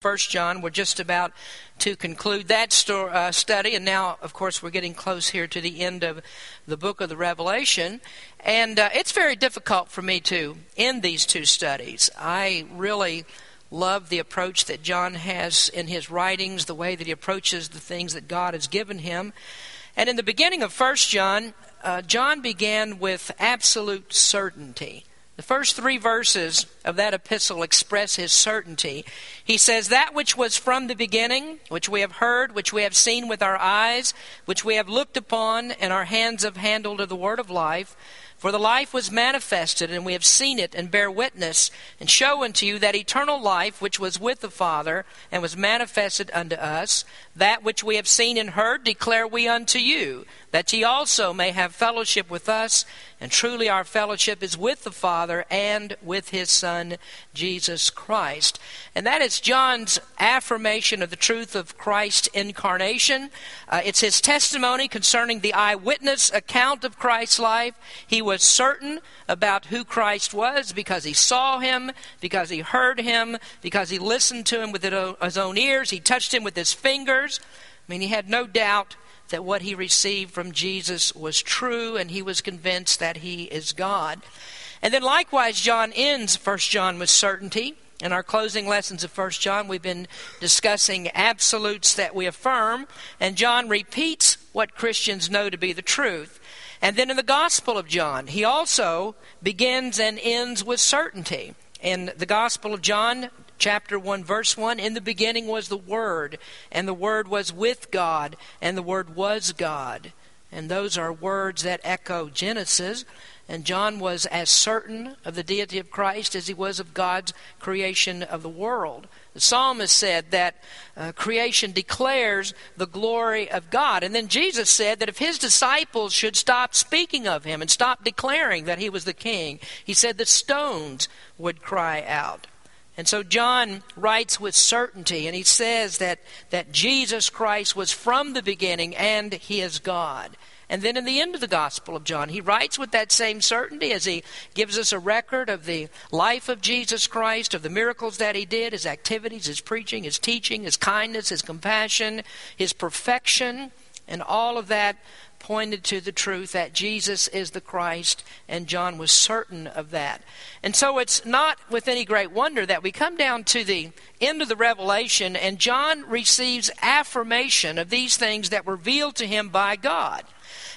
First John. We're just about to conclude that study, and now, of course, we're getting close here to the end of the book of the Revelation, and it's very difficult for me to end these two studies. I really love the approach that John has in his writings, the way that he approaches the things that God has given him. And in the beginning of First John, John began with absolute certainty. The first three verses of that epistle express his certainty. He says, "That which was from the beginning, which we have heard, which we have seen with our eyes, which we have looked upon, and our hands have handled of the word of life. For the life was manifested, and we have seen it, and bear witness, and show unto you that eternal life which was with the Father, and was manifested unto us. That which we have seen and heard declare we unto you, that ye also may have fellowship with us, and truly our fellowship is with the Father and with his Son, Jesus Christ." And that is John's affirmation of the truth of Christ's incarnation. It's his testimony concerning the eyewitness account of Christ's life. He was certain about who Christ was because he saw him, because he heard him, because he listened to him with his own ears. He touched him with his fingers. I mean, he had no doubt that what he received from Jesus was true, and he was convinced that he is God. And then likewise, John ends 1 John with certainty. In our closing lessons of 1 John, we've been discussing absolutes that we affirm, and John repeats what Christians know to be the truth. And then in the Gospel of John, he also begins and ends with certainty. In the Gospel of John, chapter 1, verse 1, "In the beginning was the Word, and the Word was with God, and the Word was God." And those are words that echo Genesis. And John was as certain of the deity of Christ as he was of God's creation of the world. The psalmist said that creation declares the glory of God. And then Jesus said that if his disciples should stop speaking of him and stop declaring that he was the king, he said the stones would cry out. And so John writes with certainty, and he says that Jesus Christ was from the beginning, and he is God. And then in the end of the Gospel of John, he writes with that same certainty as he gives us a record of the life of Jesus Christ, of the miracles that he did, his activities, his preaching, his teaching, his kindness, his compassion, his perfection, and all of that pointed to the truth that Jesus is the Christ, and John was certain of that. And so it's not with any great wonder that we come down to the end of the Revelation, and John receives affirmation of these things that were revealed to him by God.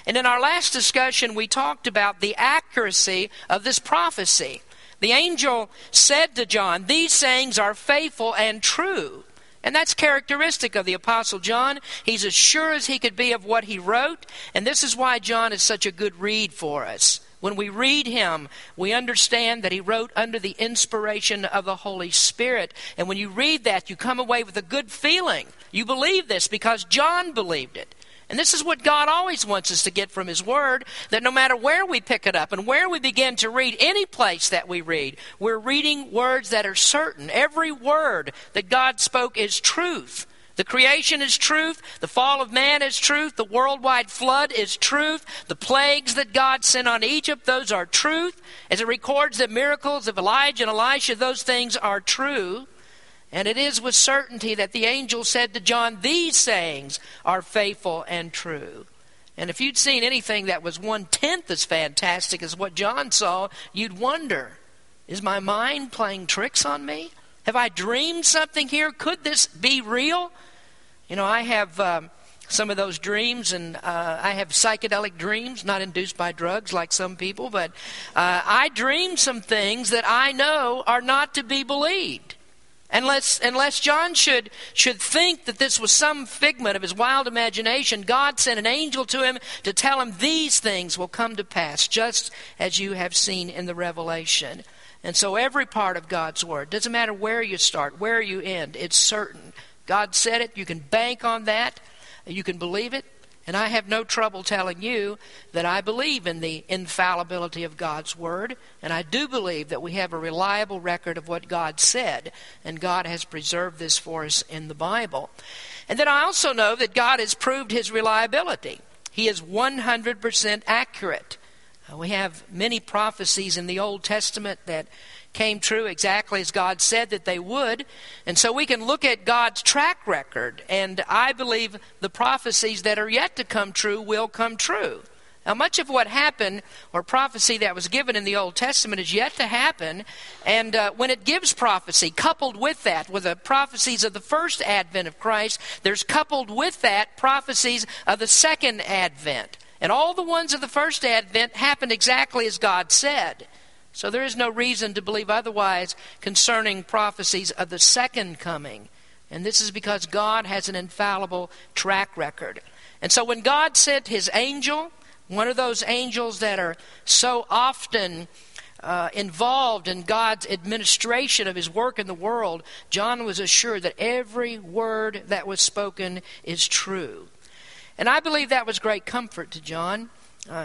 And in our last discussion, we talked about the accuracy of this prophecy. The angel said to John, "These sayings are faithful and true." And that's characteristic of the Apostle John. He's as sure as he could be of what he wrote. And this is why John is such a good read for us. When we read him, we understand that he wrote under the inspiration of the Holy Spirit. And when you read that, you come away with a good feeling. You believe this because John believed it. And this is what God always wants us to get from his word, that no matter where we pick it up and where we begin to read, any place that we read, we're reading words that are certain. Every word that God spoke is truth. The creation is truth. The fall of man is truth. The worldwide flood is truth. The plagues that God sent on Egypt, those are truth. As it records the miracles of Elijah and Elisha, those things are true. And it is with certainty that the angel said to John, "These sayings are faithful and true." And if you'd seen anything that was 1/10 as fantastic as what John saw, you'd wonder, is my mind playing tricks on me? Have I dreamed something here? Could this be real? You know, I have some of those dreams, and I have psychedelic dreams, not induced by drugs like some people, but I dream some things that I know are not to be believed. Unless John should think that this was some figment of his wild imagination, God sent an angel to him to tell him these things will come to pass, just as you have seen in the Revelation. And so every part of God's word, doesn't matter where you start, where you end, it's certain. God said it, you can bank on that, you can believe it. And I have no trouble telling you that I believe in the infallibility of God's word, and I do believe that we have a reliable record of what God said, and God has preserved this for us in the Bible. And then I also know that God has proved his reliability. He is 100% accurate. We have many prophecies in the Old Testament that came true exactly as God said that they would. And so we can look at God's track record, and I believe the prophecies that are yet to come true will come true. Now, much of what happened, or prophecy that was given in the Old Testament, is yet to happen. And when it gives prophecy, coupled with that, with the prophecies of the first advent of Christ, there's coupled with that prophecies of the second advent. And all the ones of the first advent happened exactly as God said. So there is no reason to believe otherwise concerning prophecies of the second coming. And this is because God has an infallible track record. And so when God sent his angel, one of those angels that are so often involved in God's administration of his work in the world, John was assured that every word that was spoken is true. And I believe that was great comfort to John.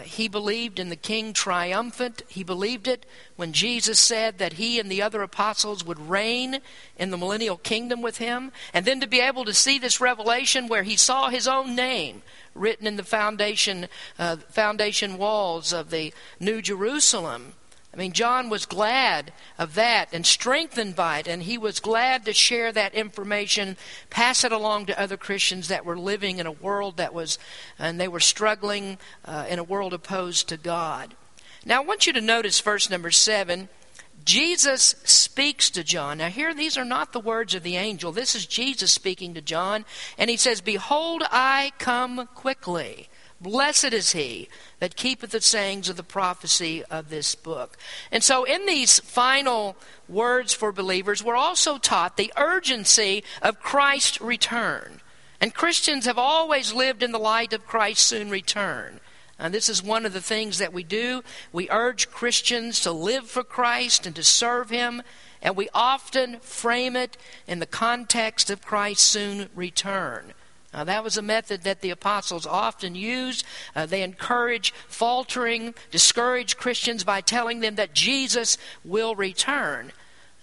He believed in the King triumphant. He believed it when Jesus said that he and the other apostles would reign in the millennial kingdom with him. And then to be able to see this revelation where he saw his own name written in the foundation walls of the New Jerusalem. I mean, John was glad of that and strengthened by it, and he was glad to share that information, pass it along to other Christians that were living in a world that was, and they were struggling in a world opposed to God. Now, I want you to notice verse number 7. Jesus speaks to John. Now, here, these are not the words of the angel. This is Jesus speaking to John, and he says, "Behold, I come quickly. Blessed is he that keepeth the sayings of the prophecy of this book." And so in these final words for believers, we're also taught the urgency of Christ's return. And Christians have always lived in the light of Christ's soon return. And this is one of the things that we do. We urge Christians to live for Christ and to serve him. And we often frame it in the context of Christ's soon return. Now, that was a method that the apostles often used. They encourage faltering, discouraged Christians by telling them that Jesus will return.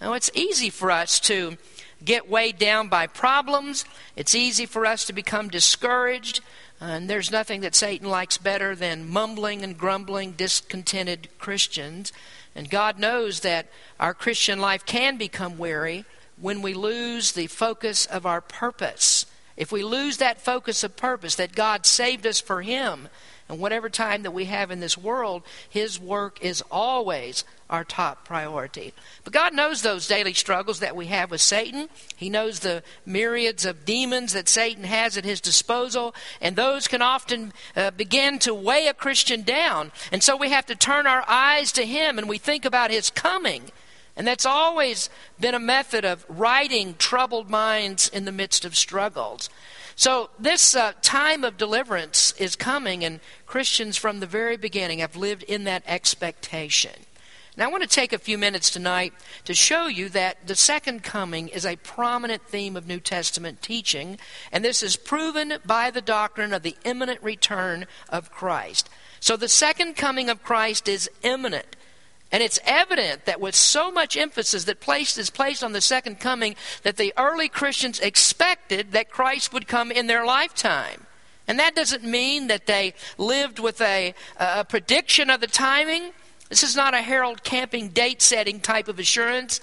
Now, it's easy for us to get weighed down by problems. It's easy for us to become discouraged. And there's nothing that Satan likes better than mumbling and grumbling, discontented Christians. And God knows that our Christian life can become weary when we lose the focus of our purpose. If we lose that focus of purpose, that God saved us for him, and whatever time that we have in this world, his work is always our top priority. But God knows those daily struggles that we have with Satan. He knows the myriads of demons that Satan has at his disposal, and those can often begin to weigh a Christian down. And so we have to turn our eyes to him, and we think about his coming. And that's always been a method of righting troubled minds in the midst of struggles. So this time of deliverance is coming, and Christians from the very beginning have lived in that expectation. Now, I want to take a few minutes tonight to show you that the second coming is a prominent theme of New Testament teaching, and this is proven by the doctrine of the imminent return of Christ. So the second coming of Christ is imminent. And it's evident that with so much emphasis that is placed on the second coming, that the early Christians expected that Christ would come in their lifetime. And that doesn't mean that they lived with a prediction of the timing. This is not a Harold Camping date-setting type of assurance.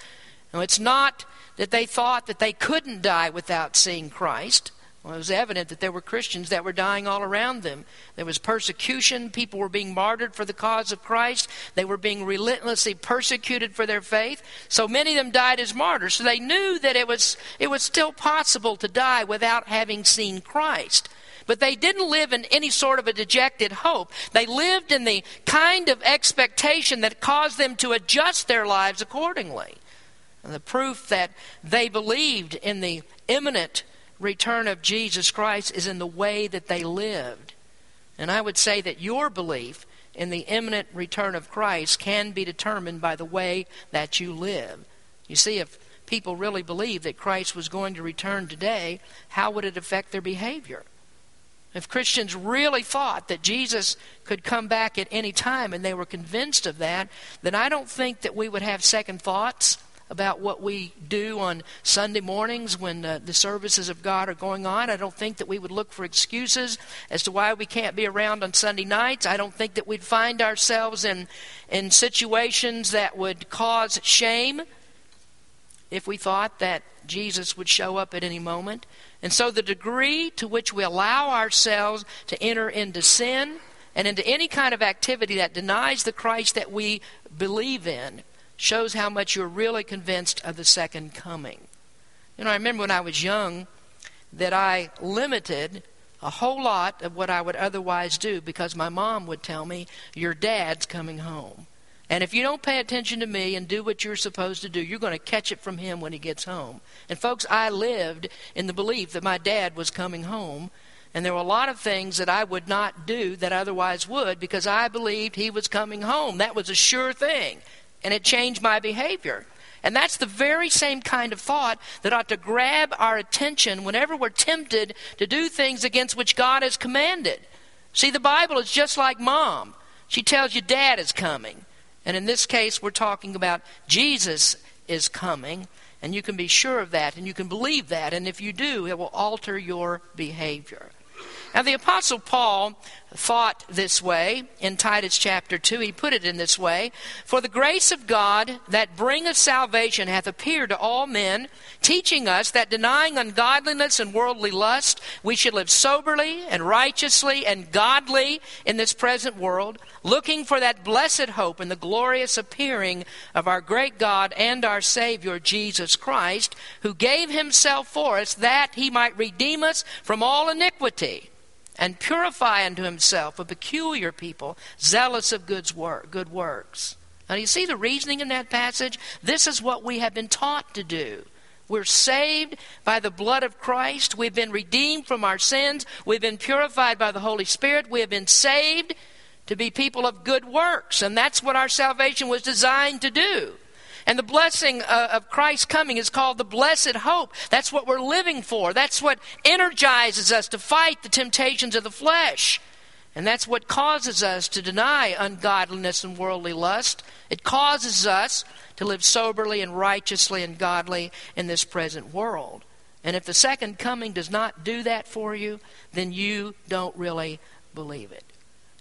No, it's not that they thought that they couldn't die without seeing Christ. Well, it was evident that there were Christians that were dying all around them. There was persecution. People were being martyred for the cause of Christ. They were being relentlessly persecuted for their faith. So many of them died as martyrs. So they knew that it was still possible to die without having seen Christ. But they didn't live in any sort of a dejected hope. They lived in the kind of expectation that caused them to adjust their lives accordingly. And the proof that they believed in the imminent return of Jesus Christ is in the way that they lived. And I would say that your belief in the imminent return of Christ can be determined by the way that you live. You see, if people really believed that Christ was going to return today, how would it affect their behavior? If Christians really thought that Jesus could come back at any time and they were convinced of that, then I don't think that we would have second thoughts. about what we do on Sunday mornings when the services of God are going on. I don't think that we would look for excuses as to why we can't be around on Sunday nights. I don't think that we'd find ourselves in situations that would cause shame if we thought that Jesus would show up at any moment. And so the degree to which we allow ourselves to enter into sin and into any kind of activity that denies the Christ that we believe in shows how much you're really convinced of the second coming. You know, I remember when I was young that I limited a whole lot of what I would otherwise do because my mom would tell me, your dad's coming home. And if you don't pay attention to me and do what you're supposed to do, you're going to catch it from him when he gets home. And folks, I lived in the belief that my dad was coming home. And there were a lot of things that I would not do that I otherwise would because I believed he was coming home. That was a sure thing. And it changed my behavior. And that's the very same kind of thought that ought to grab our attention whenever we're tempted to do things against which God has commanded. See, the Bible is just like Mom. She tells you Dad is coming. And in this case, we're talking about Jesus is coming. And you can be sure of that. And you can believe that. And if you do, it will alter your behavior. Now, the Apostle Paul thought this way in Titus chapter 2. He put it in this way. For the grace of God that bringeth salvation hath appeared to all men, teaching us that denying ungodliness and worldly lust, we should live soberly and righteously and godly in this present world, looking for that blessed hope and the glorious appearing of our great God and our Savior, Jesus Christ, who gave himself for us that he might redeem us from all iniquity, and purify unto himself a peculiar people, zealous of good works. Now, you see the reasoning in that passage? This is what we have been taught to do. We're saved by the blood of Christ. We've been redeemed from our sins. We've been purified by the Holy Spirit. We have been saved to be people of good works. And that's what our salvation was designed to do. And the blessing of Christ's coming is called the blessed hope. That's what we're living for. That's what energizes us to fight the temptations of the flesh. And that's what causes us to deny ungodliness and worldly lust. It causes us to live soberly and righteously and godly in this present world. And if the second coming does not do that for you, then you don't really believe it.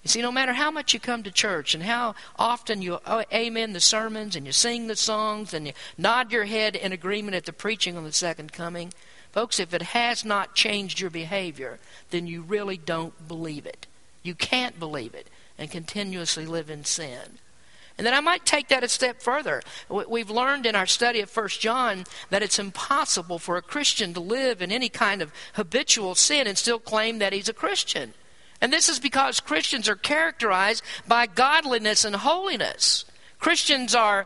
You see, no matter how much you come to church and how often you amen the sermons and you sing the songs and you nod your head in agreement at the preaching on the second coming, folks, if it has not changed your behavior, then you really don't believe it. You can't believe it and continuously live in sin. And then I might take that a step further. We've learned in our study of 1 John that it's impossible for a Christian to live in any kind of habitual sin and still claim that he's a Christian. And this is because Christians are characterized by godliness and holiness. Christians are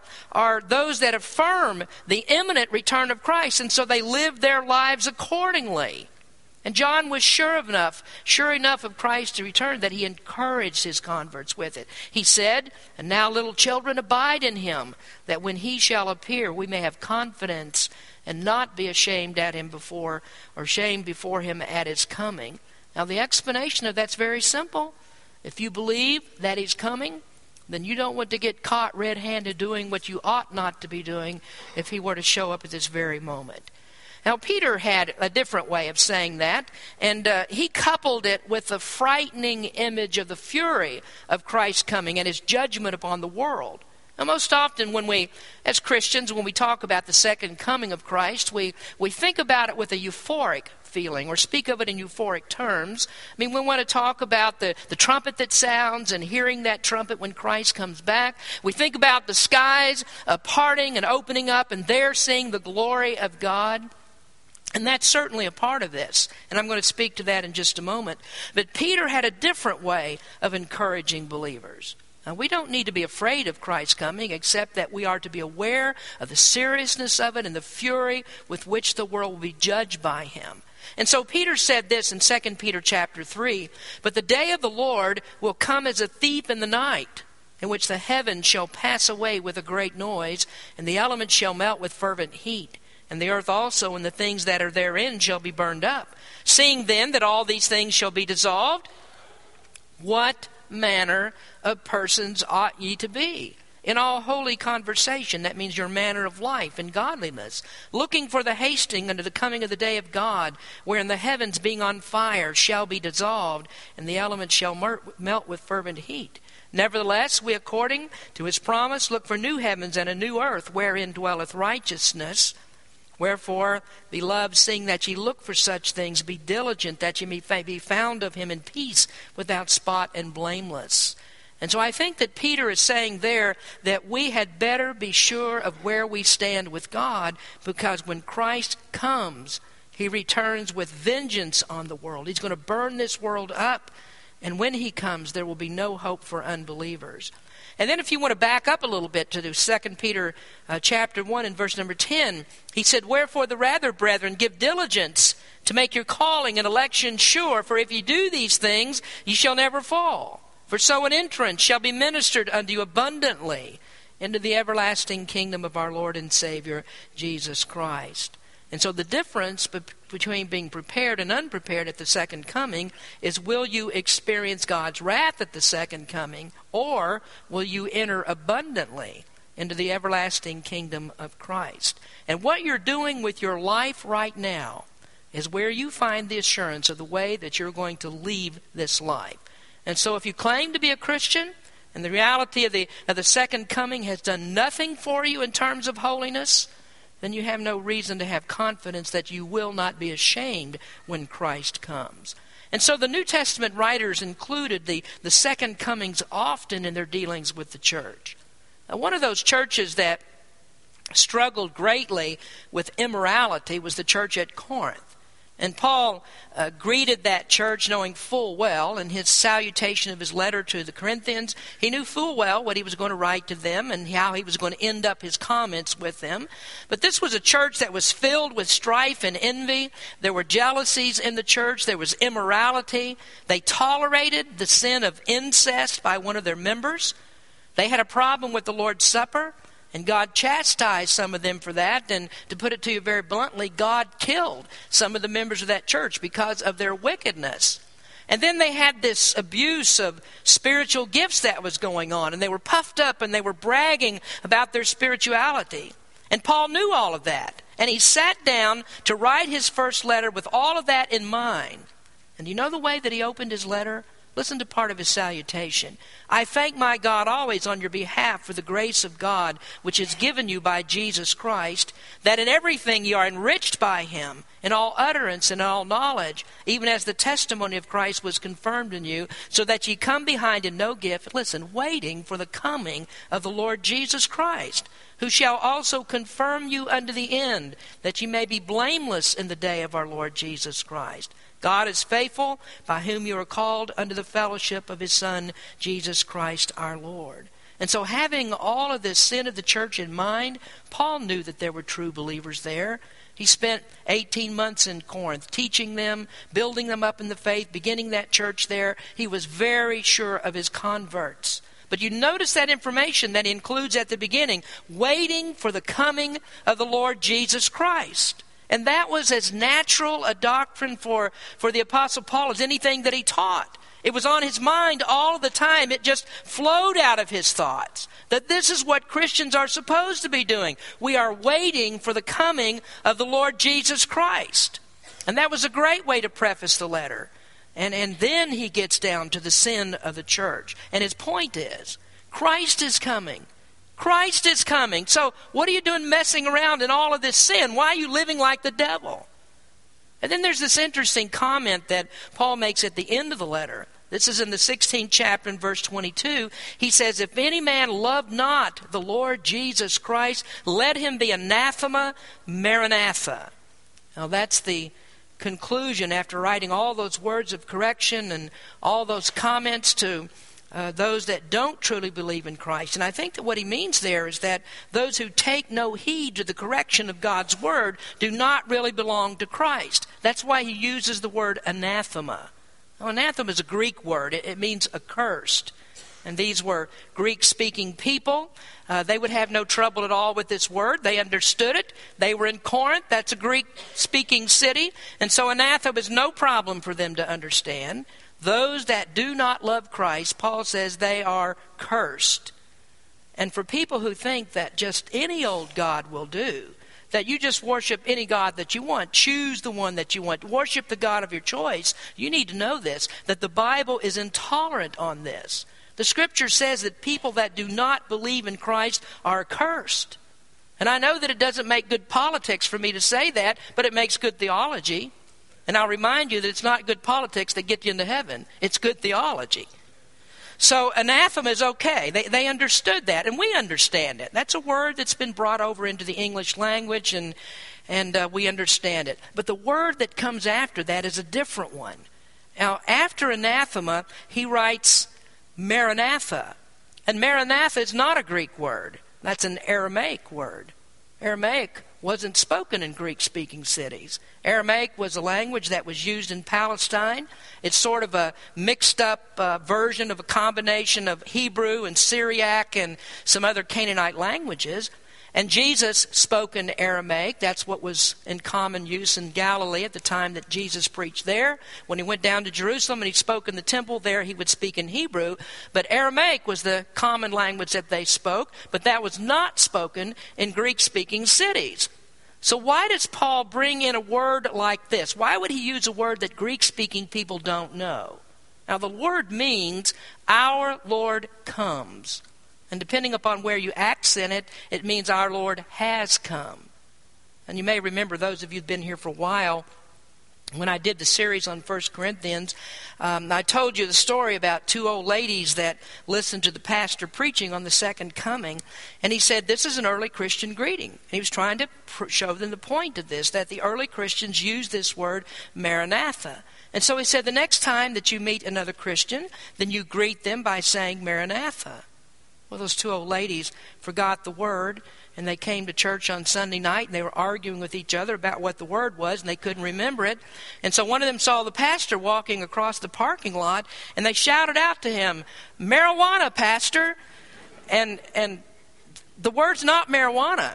those that affirm the imminent return of Christ, and so they live their lives accordingly. And John was sure enough of Christ's return that he encouraged his converts with it. He said, and now little children abide in him, that when he shall appear we may have confidence and not be ashamed at him before, or shamed before him at his coming. Now, the explanation of that's very simple. If you believe that he's coming, then you don't want to get caught red-handed doing what you ought not to be doing if he were to show up at this very moment. Now, Peter had a different way of saying that, and he coupled it with the frightening image of the fury of Christ's coming and his judgment upon the world. Now, most often when we, as Christians, when we talk about the second coming of Christ, we think about it with a euphoric feeling, or speak of it in euphoric terms. I mean, we want to talk about the trumpet that sounds and hearing that trumpet when Christ comes back. We think about the skies parting and opening up and there seeing the glory of God. And that's certainly a part of this. And I'm going to speak to that in just a moment. But Peter had a different way of encouraging believers. Now, we don't need to be afraid of Christ's coming, except that we are to be aware of the seriousness of it and the fury with which the world will be judged by him. And so Peter said this in 2 Peter chapter 3, but the day of the Lord will come as a thief in the night, in which the heavens shall pass away with a great noise, and the elements shall melt with fervent heat, and the earth also and the things that are therein shall be burned up. Seeing then that all these things shall be dissolved, what manner of persons ought ye to be? In all holy conversation, that means your manner of life and godliness, looking for the hasting unto the coming of the day of God, wherein the heavens being on fire shall be dissolved, and the elements shall melt with fervent heat. Nevertheless, we according to his promise look for new heavens and a new earth, wherein dwelleth righteousness. Wherefore, beloved, seeing that ye look for such things, be diligent that ye may be found of him in peace, without spot and blameless. And so I think that Peter is saying there that we had better be sure of where we stand with God, because when Christ comes, he returns with vengeance on the world. He's going to burn this world up, and when he comes, there will be no hope for unbelievers. And then if you want to back up a little bit to 2 Peter chapter 1 and verse number 10, he said, "Wherefore the rather, brethren, give diligence to make your calling and election sure, for if ye do these things, ye shall never fall. For so an entrance shall be ministered unto you abundantly into the everlasting kingdom of our Lord and Savior, Jesus Christ." And so the difference between being prepared and unprepared at the second coming is, will you experience God's wrath at the second coming, or will you enter abundantly into the everlasting kingdom of Christ? And what you're doing with your life right now is where you find the assurance of the way that you're going to leave this life. And so if you claim to be a Christian, and the reality of the second coming has done nothing for you in terms of holiness, then you have no reason to have confidence that you will not be ashamed when Christ comes. And so the New Testament writers included the second comings often in their dealings with the church. Now, one of those churches that struggled greatly with immorality was the church at Corinth. And Paul greeted that church knowing full well, in his salutation of his letter to the Corinthians, he knew full well what he was going to write to them and how he was going to end up his comments with them. But this was a church that was filled with strife and envy. There were jealousies in the church. There was immorality. They tolerated the sin of incest by one of their members. They had a problem with the Lord's Supper, and God chastised some of them for that. And to put it to you very bluntly, God killed some of the members of that church because of their wickedness. And then they had this abuse of spiritual gifts that was going on, and they were puffed up and they were bragging about their spirituality. And Paul knew all of that, and he sat down to write his first letter with all of that in mind. And you know the way that he opened his letter? Listen to part of his salutation. "I thank my God always on your behalf for the grace of God, which is given you by Jesus Christ, that in everything ye are enriched by him, in all utterance and all knowledge, even as the testimony of Christ was confirmed in you, so that ye come behind in no gift," listen, "waiting for the coming of the Lord Jesus Christ, who shall also confirm you unto the end, that ye may be blameless in the day of our Lord Jesus Christ. God is faithful, by whom you are called unto the fellowship of his Son, Jesus Christ our Lord." And so having all of this sin of the church in mind, Paul knew that there were true believers there. He spent 18 months in Corinth teaching them, building them up in the faith, beginning that church there. He was very sure of his converts. But you notice that information that he includes at the beginning, waiting for the coming of the Lord Jesus Christ. And that was as natural a doctrine for the Apostle Paul as anything that he taught. It was on his mind all the time. It just flowed out of his thoughts, that this is what Christians are supposed to be doing. We are waiting for the coming of the Lord Jesus Christ. And that was a great way to preface the letter. And then he gets down to the sin of the church. And his point is, Christ is coming. Christ is coming. So what are you doing messing around in all of this sin? Why are you living like the devil? And then there's this interesting comment that Paul makes at the end of the letter. This is in the 16th chapter in verse 22. He says, "If any man love not the Lord Jesus Christ, let him be anathema, maranatha." Now that's the conclusion after writing all those words of correction and all those comments to those that don't truly believe in Christ. And I think that what he means there is that those who take no heed to the correction of God's word do not really belong to Christ. That's why he uses the word anathema. Now, anathema is a Greek word. It means accursed. And these were Greek-speaking people. They would have no trouble at all with this word. They understood it. They were in Corinth. That's a Greek-speaking city. And so anathema is no problem for them to understand. Those that do not love Christ, Paul says, they are cursed. And for people who think that just any old God will do, that you just worship any God that you want, choose the one that you want, worship the God of your choice, you need to know this, that the Bible is intolerant on this. The Scripture says that people that do not believe in Christ are cursed. And I know that it doesn't make good politics for me to say that, but it makes good theology. And I'll remind you that it's not good politics that get you into heaven. It's good theology. So anathema is okay. They understood that, and we understand it. That's a word that's been brought over into the English language, and we understand it. But the word that comes after that is a different one. Now, after anathema, he writes maranatha. And maranatha is not a Greek word. That's an Aramaic word. Aramaic wasn't spoken in Greek-speaking cities. Aramaic was a language that was used in Palestine. It's sort of a mixed-up version of a combination of Hebrew and Syriac and some other Canaanite languages. And Jesus spoke in Aramaic. That's what was in common use in Galilee at the time that Jesus preached there. When he went down to Jerusalem and he spoke in the temple there, he would speak in Hebrew. But Aramaic was the common language that they spoke, but that was not spoken in Greek-speaking cities. So why does Paul bring in a word like this? Why would he use a word that Greek-speaking people don't know? Now, the word means, our Lord comes. And depending upon where you accent it, it means our Lord has come. And you may remember, those of you who've been here for a while, when I did the series on 1 Corinthians, I told you the story about two old ladies that listened to the pastor preaching on the second coming. And he said, this is an early Christian greeting. And he was trying to show them the point of this, that the early Christians used this word, Maranatha. And so he said, the next time that you meet another Christian, then you greet them by saying, Maranatha. Well, those two old ladies forgot the word, and they came to church on Sunday night, and they were arguing with each other about what the word was, and they couldn't remember it. And so one of them saw the pastor walking across the parking lot, and they shouted out to him, marijuana, pastor! And the word's not marijuana,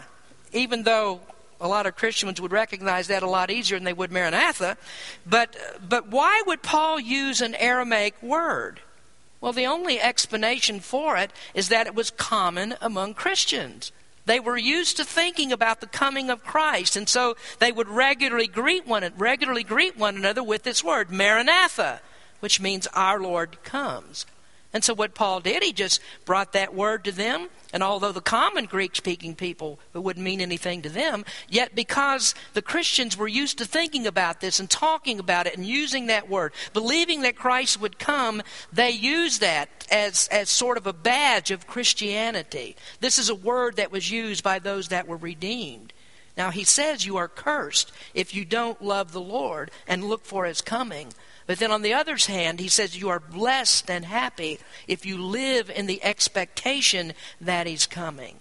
even though a lot of Christians would recognize that a lot easier than they would Maranatha. But why would Paul use an Aramaic word? Well, the only explanation for it is that it was common among Christians. They were used to thinking about the coming of Christ, and so they would regularly greet one another with this word, Maranatha, which means our Lord comes. And so what Paul did, he just brought that word to them, and although the common Greek-speaking people, it wouldn't mean anything to them, yet because the Christians were used to thinking about this and talking about it and using that word, believing that Christ would come, they used that as sort of a badge of Christianity. This is a word that was used by those that were redeemed. Now he says you are cursed if you don't love the Lord and look for his coming. But then on the other hand, he says you are blessed and happy if you live in the expectation that he's coming.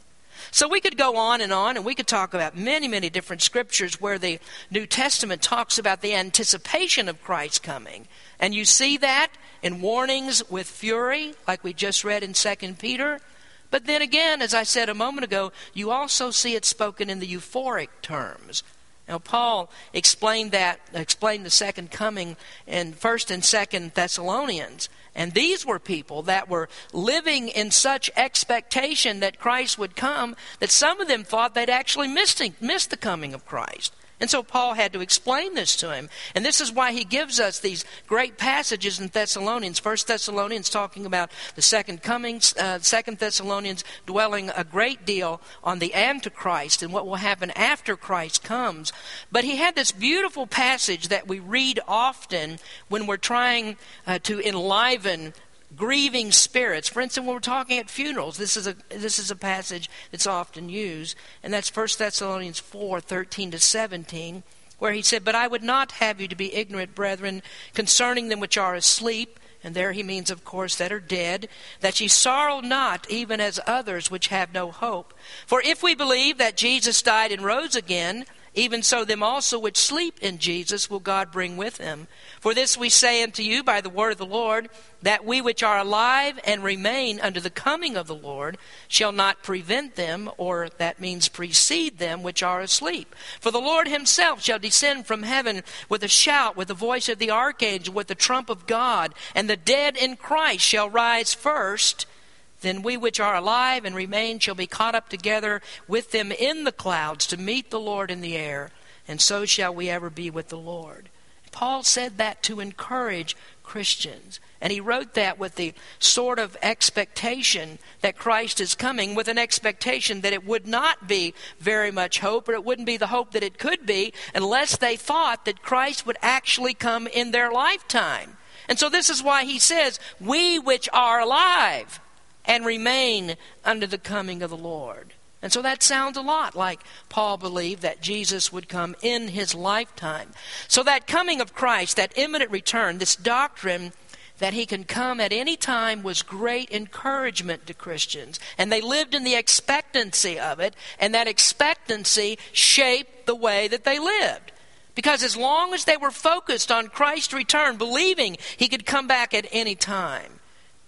So we could go on, and we could talk about many, many different scriptures where the New Testament talks about the anticipation of Christ's coming. And you see that in warnings with fury, like we just read in 2 Peter. But then again, as I said a moment ago, you also see it spoken in the euphoric terms. Now, Paul explained the second coming in 1 and 2 Thessalonians. And these were people that were living in such expectation that Christ would come that some of them thought they'd actually missed the coming of Christ. And so Paul had to explain this to him. And this is why he gives us these great passages in Thessalonians. 1 Thessalonians talking about the second coming. 2 Thessalonians dwelling a great deal on the Antichrist and what will happen after Christ comes. But he had this beautiful passage that we read often when we're trying to enliven grieving spirits. For instance, when we're talking at funerals, this is a passage that's often used, and that's 1 Thessalonians 4:13-17, where he said, "But I would not have you to be ignorant, brethren, concerning them which are asleep," and there he means, of course, that are dead, "that ye sorrow not, even as others which have no hope. For if we believe that Jesus died and rose again, even so them also which sleep in Jesus will God bring with him. For this we say unto you by the word of the Lord, that we which are alive and remain unto the coming of the Lord shall not prevent them," or that means precede them, "which are asleep. For the Lord himself shall descend from heaven with a shout, with the voice of the archangel, with the trump of God, and the dead in Christ shall rise first. Then we which are alive and remain shall be caught up together with them in the clouds to meet the Lord in the air, and so shall we ever be with the Lord. Paul said that to encourage Christians. And he wrote that with the sort of expectation that Christ is coming, with an expectation that it would not be very much hope, or it wouldn't be the hope that it could be, unless they thought that Christ would actually come in their lifetime. And so this is why he says, we which are alive and remain unto the coming of the Lord. And so that sounds a lot like Paul believed that Jesus would come in his lifetime. So that coming of Christ, that imminent return, this doctrine that he can come at any time, was great encouragement to Christians. And they lived in the expectancy of it, and that expectancy shaped the way that they lived. Because as long as they were focused on Christ's return, believing he could come back at any time,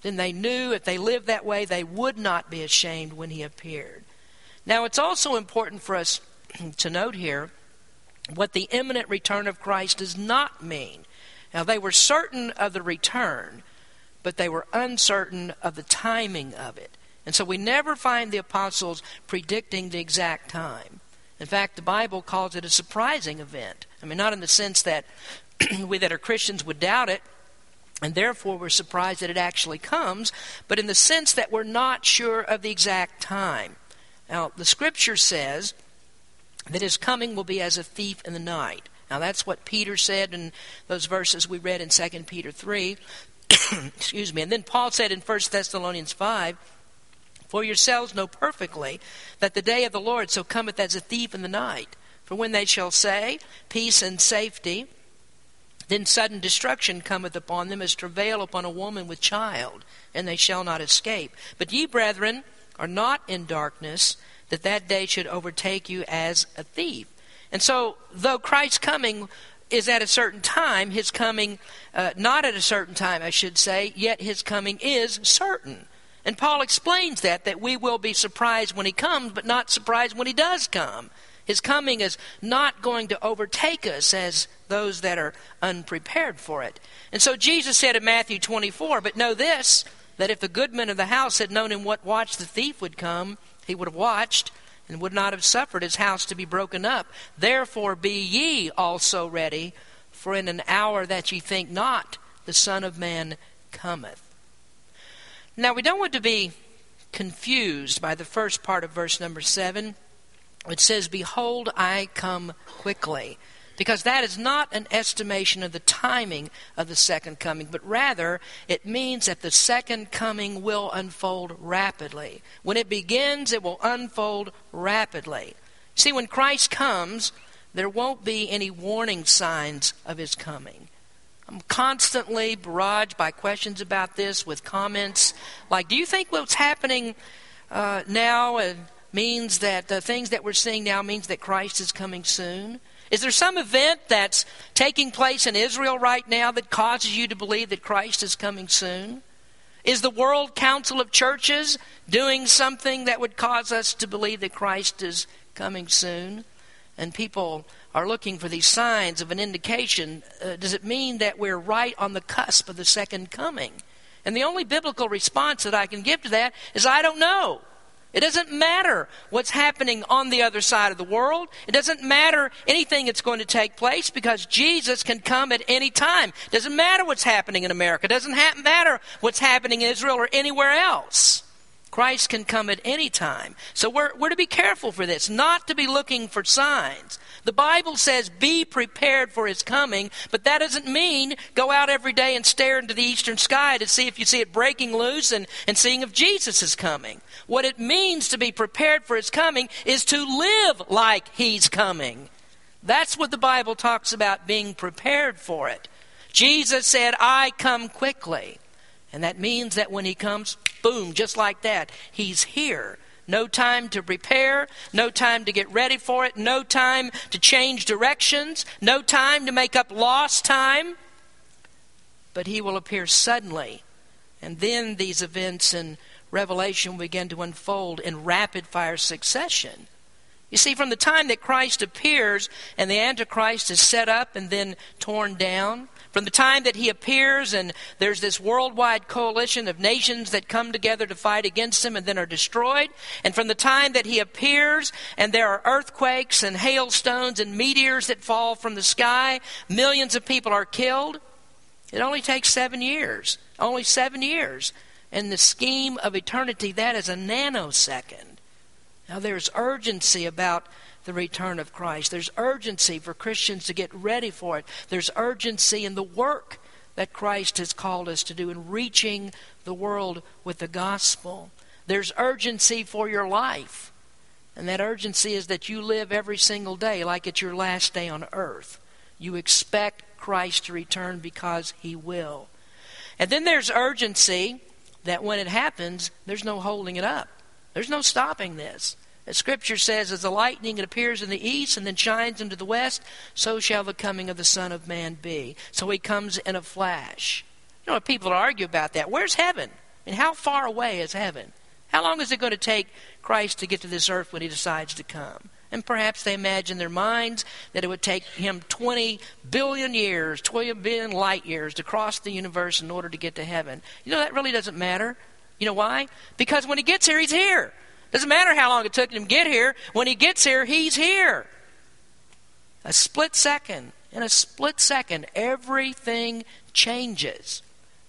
then they knew if they lived that way, they would not be ashamed when he appeared. Now, it's also important for us to note here what the imminent return of Christ does not mean. Now, they were certain of the return, but they were uncertain of the timing of it. And so we never find the apostles predicting the exact time. In fact, the Bible calls it a surprising event. I mean, not in the sense that we that are Christians would doubt it, and therefore we're surprised that it actually comes, but in the sense that we're not sure of the exact time. Now, the Scripture says that his coming will be as a thief in the night. Now, that's what Peter said in those verses we read in 2 Peter 3. Excuse me. And then Paul said in 1 Thessalonians 5, for yourselves know perfectly that the day of the Lord so cometh as a thief in the night. For when they shall say, peace and safety, then sudden destruction cometh upon them as travail upon a woman with child, and they shall not escape. But ye, brethren, are not in darkness, that that day should overtake you as a thief. And so, though Christ's coming is at a certain time, his coming, not at a certain time, I should say, yet his coming is certain. And Paul explains that we will be surprised when he comes, but not surprised when he does come. His coming is not going to overtake us as those that are unprepared for it. And so Jesus said in Matthew 24, but know this, that if the good man of the house had known in what watch the thief would come, he would have watched and would not have suffered his house to be broken up. Therefore be ye also ready, for in an hour that ye think not, the Son of Man cometh. Now, we don't want to be confused by the first part of verse number 7, which says, behold, I come quickly. Because that is not an estimation of the timing of the second coming, but rather it means that the second coming will unfold rapidly. When it begins, it will unfold rapidly. See, when Christ comes, there won't be any warning signs of his coming. I'm constantly barraged by questions about this with comments like, do you think what's happening now means that the things that we're seeing now means that Christ is coming soon? Is there some event that's taking place in Israel right now that causes you to believe that Christ is coming soon? Is the World Council of Churches doing something that would cause us to believe that Christ is coming soon? And people are looking for these signs of an indication. Does it mean that we're right on the cusp of the second coming? And the only biblical response that I can give to that is, I don't know. It doesn't matter what's happening on the other side of the world. It doesn't matter anything that's going to take place, because Jesus can come at any time. It doesn't matter what's happening in America. It doesn't matter what's happening in Israel or anywhere else. Christ can come at any time. So we're to be careful for this, not to be looking for signs. The Bible says be prepared for his coming, but that doesn't mean go out every day and stare into the eastern sky to see if you see it breaking loose and seeing if Jesus is coming. What it means to be prepared for his coming is to live like he's coming. That's what the Bible talks about, being prepared for it. Jesus said, I come quickly. And that means that when he comes, boom, just like that, he's here. No time to prepare, no time to get ready for it, no time to change directions, no time to make up lost time. But he will appear suddenly. And then these events in Revelation will begin to unfold in rapid-fire succession. You see, from the time that Christ appears and the Antichrist is set up and then torn down, from the time that he appears and there's this worldwide coalition of nations that come together to fight against him and then are destroyed, and from the time that he appears and there are earthquakes and hailstones and meteors that fall from the sky, millions of people are killed, it only takes 7 years. Only 7 years. In the scheme of eternity, that is a nanosecond. Now there's urgency about the return of Christ. There's urgency for Christians to get ready for it. There's urgency in the work that Christ has called us to do in reaching the world with the gospel. There's urgency for your life. And that urgency is that you live every single day like it's your last day on earth. You expect Christ to return because he will. And then there's urgency that when it happens, there's no holding it up. There's no stopping this. As Scripture says, as the lightning appears in the east and then shines into the west, so shall the coming of the Son of Man be. So he comes in a flash. You know, people argue about that. Where's heaven? I mean, how far away is heaven? How long is it going to take Christ to get to this earth when he decides to come? And perhaps they imagine in their minds that it would take him 20 billion years, 20 billion light years to cross the universe in order to get to heaven. You know, that really doesn't matter. You know why? Because when he gets here, he's here. Doesn't matter how long it took him to get here. When he gets here, he's here. A split second. In a split second, everything changes.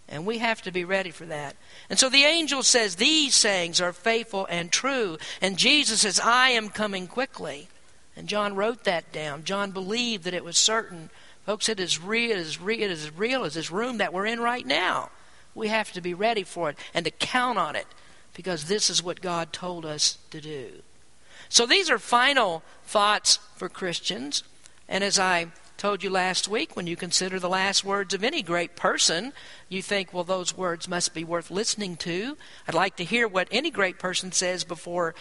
And we have to be ready for that. And so the angel says, these sayings are faithful and true. And Jesus says, I am coming quickly. And John wrote that down. John believed that it was certain. Folks, it is real, it is real as this room that we're in right now. We have to be ready for it and to count on it, because this is what God told us to do. So these are final thoughts for Christians. And as I told you last week, when you consider the last words of any great person, you think, well, those words must be worth listening to. I'd like to hear what any great person says before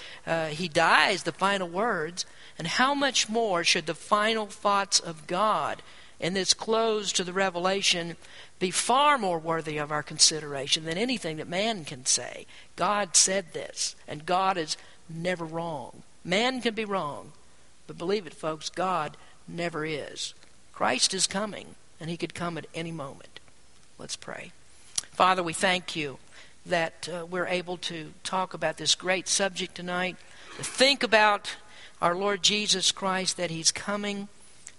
he dies, the final words. And how much more should the final thoughts of God in this close to the revelation be far more worthy of our consideration than anything that man can say. God said this, and God is never wrong. Man can be wrong, but believe it, folks, God never is. Christ is coming, and he could come at any moment. Let's pray. Father, we thank you that we're able to talk about this great subject tonight, to think about our Lord Jesus Christ, that he's coming.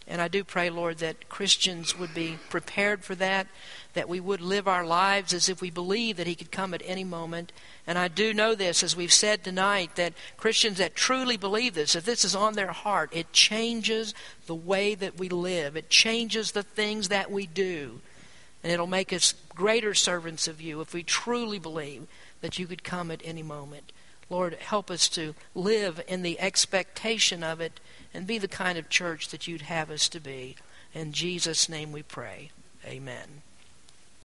And I do pray, Lord, that Christians would be prepared for that, that we would live our lives as if we believe that he could come at any moment. And I do know this, as we've said tonight, that Christians that truly believe this, if this is on their heart, it changes the way that we live. It changes the things that we do. And it'll make us greater servants of you if we truly believe that you could come at any moment. Lord, help us to live in the expectation of it and be the kind of church that you'd have us to be. In Jesus' name we pray. Amen.